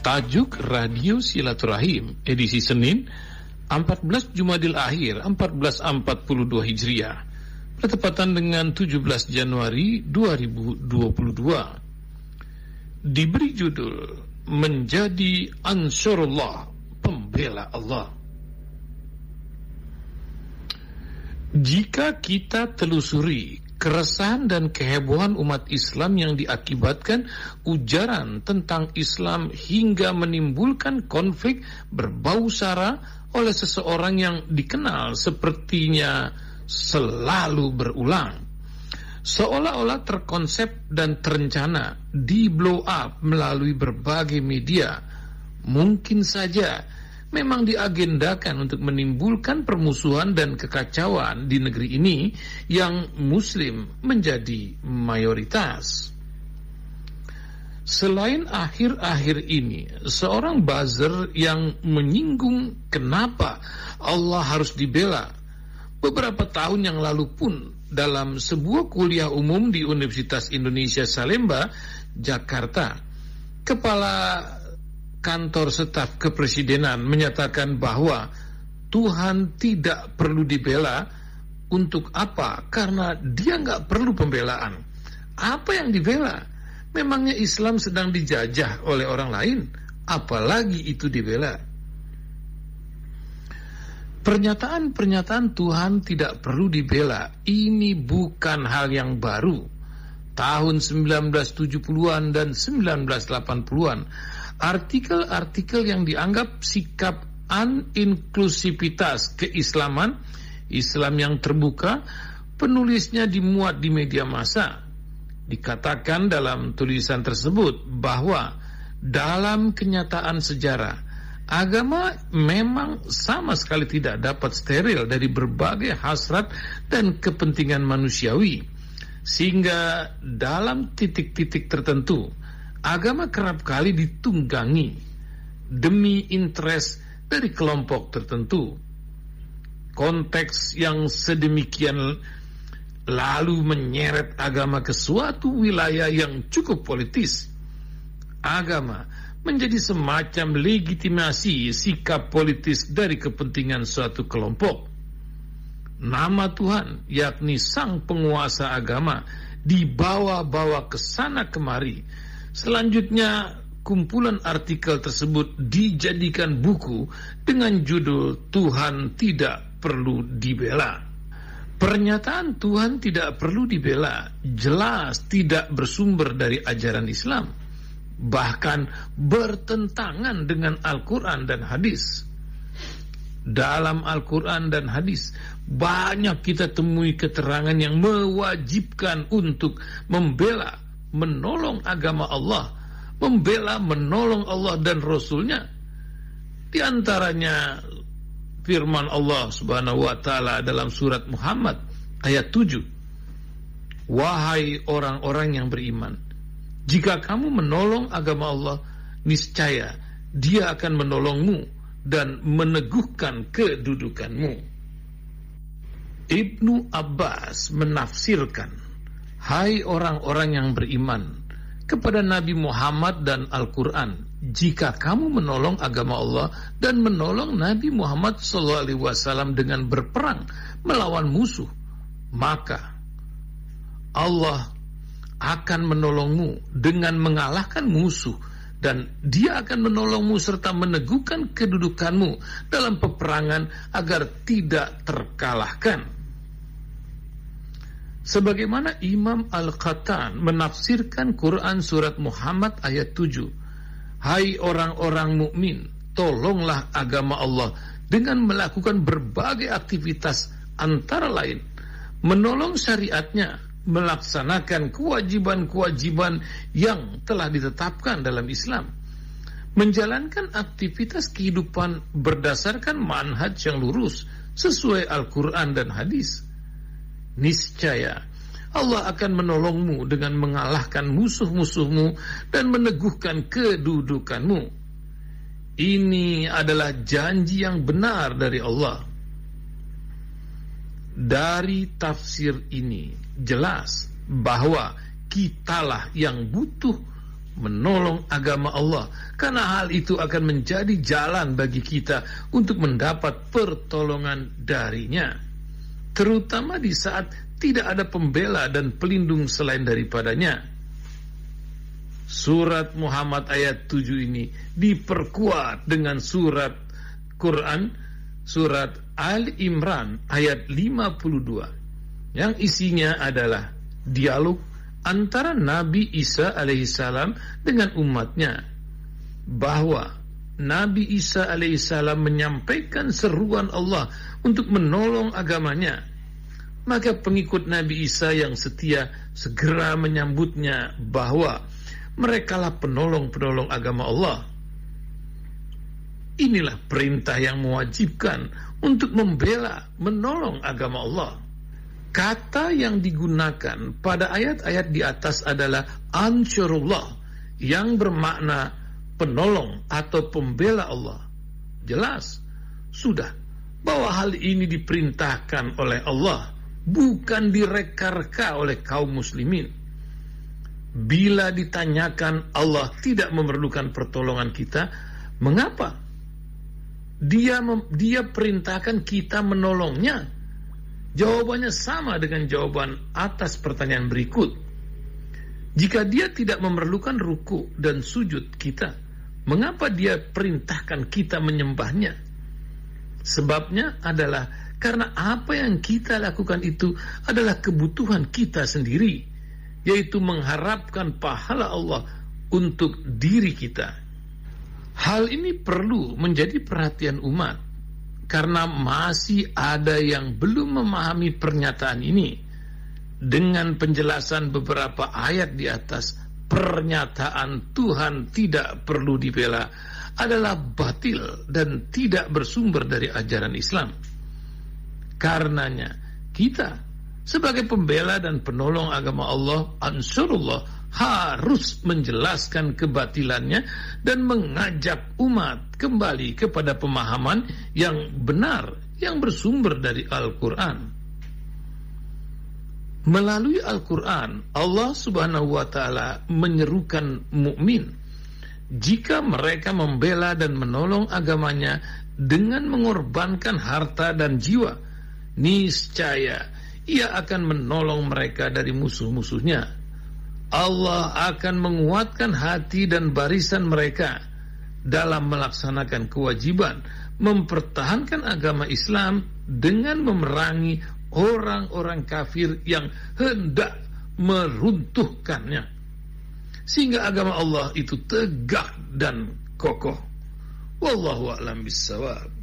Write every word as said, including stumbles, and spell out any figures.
Tajuk Radio Silaturahim, edisi Senin, empat belas Jumadil Akhir, seribu empat ratus empat puluh dua Hijriah, bertepatan dengan tujuh belas Januari dua ribu dua puluh dua. Diberi judul Menjadi Ansharullah, Pembela Allah. Jika kita telusuri keresahan dan kehebohan umat Islam yang diakibatkan ujaran tentang Islam hingga menimbulkan konflik berbau sara oleh seseorang yang dikenal sepertinya selalu berulang, seolah-olah terkonsep dan terencana, di blow up melalui berbagai media, mungkin saja memang diagendakan untuk menimbulkan permusuhan dan kekacauan di negeri ini yang muslim menjadi mayoritas. Selain akhir-akhir ini, seorang buzzer yang menyinggung kenapa Allah harus dibela, beberapa tahun yang lalu pun dalam sebuah kuliah umum di Universitas Indonesia Salaemba, Jakarta, kepala Kantor Staf Kepresidenan menyatakan bahwa Tuhan tidak perlu dibela. Untuk apa? Karena dia nggak perlu pembelaan. Apa yang dibela? Memangnya Islam sedang dijajah oleh orang lain? Apalagi itu dibela? Pernyataan-pernyataan Tuhan tidak perlu dibela ini bukan hal yang baru. Tahun sembilan belas tujuh puluhan dan sembilan belas delapan puluhan, artikel-artikel yang dianggap sikap uninklusivitas keislaman, Islam yang terbuka, penulisnya dimuat di media massa. Dikatakan dalam tulisan tersebut bahwa dalam kenyataan sejarah, agama memang sama sekali tidak dapat steril dari berbagai hasrat dan kepentingan manusiawi, sehingga dalam titik-titik tertentu agama kerap kali ditunggangi demi interes dari kelompok tertentu. Konteks yang sedemikian lalu menyeret agama ke suatu wilayah yang cukup politis. Agama menjadi semacam legitimasi sikap politis dari kepentingan suatu kelompok. Nama Tuhan, yakni Sang Penguasa agama, dibawa-bawa ke sana kemari. Selanjutnya, kumpulan artikel tersebut dijadikan buku dengan judul Tuhan Tidak Perlu Dibela. Pernyataan Tuhan tidak perlu dibela jelas tidak bersumber dari ajaran Islam, bahkan bertentangan dengan Al-Quran dan hadis. Dalam Al-Quran dan hadis banyak kita temui keterangan yang mewajibkan untuk membela, menolong agama Allah, membela, menolong Allah dan Rasulnya. Di antaranya firman Allah Subhanahu wa taala dalam surat Muhammad ayat tujuh, wahai orang-orang yang beriman, jika kamu menolong agama Allah, niscaya Dia akan menolongmu dan meneguhkan kedudukanmu. Ibnu Abbas menafsirkan, hai orang-orang yang beriman, kepada Nabi Muhammad dan Al-Quran, jika kamu menolong agama Allah dan menolong Nabi Muhammad shallallahu alaihi wasallam dengan berperang melawan musuh, maka Allah akan menolongmu dengan mengalahkan musuh, dan Dia akan menolongmu serta meneguhkan kedudukanmu dalam peperangan agar tidak terkalahkan. Sebagaimana Imam Al-Qatan menafsirkan Quran surat Muhammad ayat tujuh, hai orang-orang mukmin, tolonglah agama Allah dengan melakukan berbagai aktivitas, antara lain menolong syariatnya, melaksanakan kewajiban-kewajiban yang telah ditetapkan dalam Islam, menjalankan aktivitas kehidupan berdasarkan manhaj yang lurus sesuai Al-Quran dan hadis. Niscaya Allah akan menolongmu dengan mengalahkan musuh-musuhmu dan meneguhkan kedudukanmu. Ini adalah janji yang benar dari Allah. Dari tafsir ini jelas bahwa kitalah yang butuh menolong agama Allah, karena hal itu akan menjadi jalan bagi kita untuk mendapat pertolongan darinya, terutama di saat tidak ada pembela dan pelindung selain daripadanya. Surat Muhammad ayat tujuh ini diperkuat dengan surat Quran, surat Ali Imran ayat lima puluh dua, yang isinya adalah dialog antara Nabi Isa alaihissalam dengan umatnya, bahwa Nabi Isa alaihissalam menyampaikan seruan Allah untuk menolong agamanya. Maka pengikut Nabi Isa yang setia segera menyambutnya bahwa merekalah penolong-penolong agama Allah. Inilah perintah yang mewajibkan untuk membela, menolong agama Allah. Kata yang digunakan pada ayat-ayat di atas adalah Ansharullah, yang bermakna penolong atau pembela Allah. Jelas sudah bahwa hal ini diperintahkan oleh Allah, bukan direka-reka oleh kaum muslimin. Bila ditanyakan Allah tidak memerlukan pertolongan kita, mengapa? Dia dia perintahkan kita menolongnya. Jawabannya sama dengan jawaban atas pertanyaan berikut. Jika dia tidak memerlukan ruku dan sujud kita, mengapa dia perintahkan kita menyembahnya? Sebabnya adalah karena apa yang kita lakukan itu adalah kebutuhan kita sendiri, yaitu mengharapkan pahala Allah untuk diri kita. Hal ini perlu menjadi perhatian umat, karena masih ada yang belum memahami pernyataan ini. Dengan penjelasan beberapa ayat di atas, pernyataan Tuhan tidak perlu dibela adalah batil dan tidak bersumber dari ajaran Islam. Karenanya kita sebagai pembela dan penolong agama Allah, Ansharullah, harus menjelaskan kebatilannya dan mengajak umat kembali kepada pemahaman yang benar yang bersumber dari Al-Quran. Melalui Al-Quran, Allah Subhanahu Wa Taala menyerukan mukmin jika mereka membela dan menolong agamanya dengan mengorbankan harta dan jiwa, niscaya ia akan menolong mereka dari musuh-musuhnya. Allah akan menguatkan hati dan barisan mereka dalam melaksanakan kewajiban mempertahankan agama Islam dengan memerangi orang-orang kafir yang hendak meruntuhkannya, sehingga agama Allah itu tegak dan kokoh. Wallahu a'lam bissawab.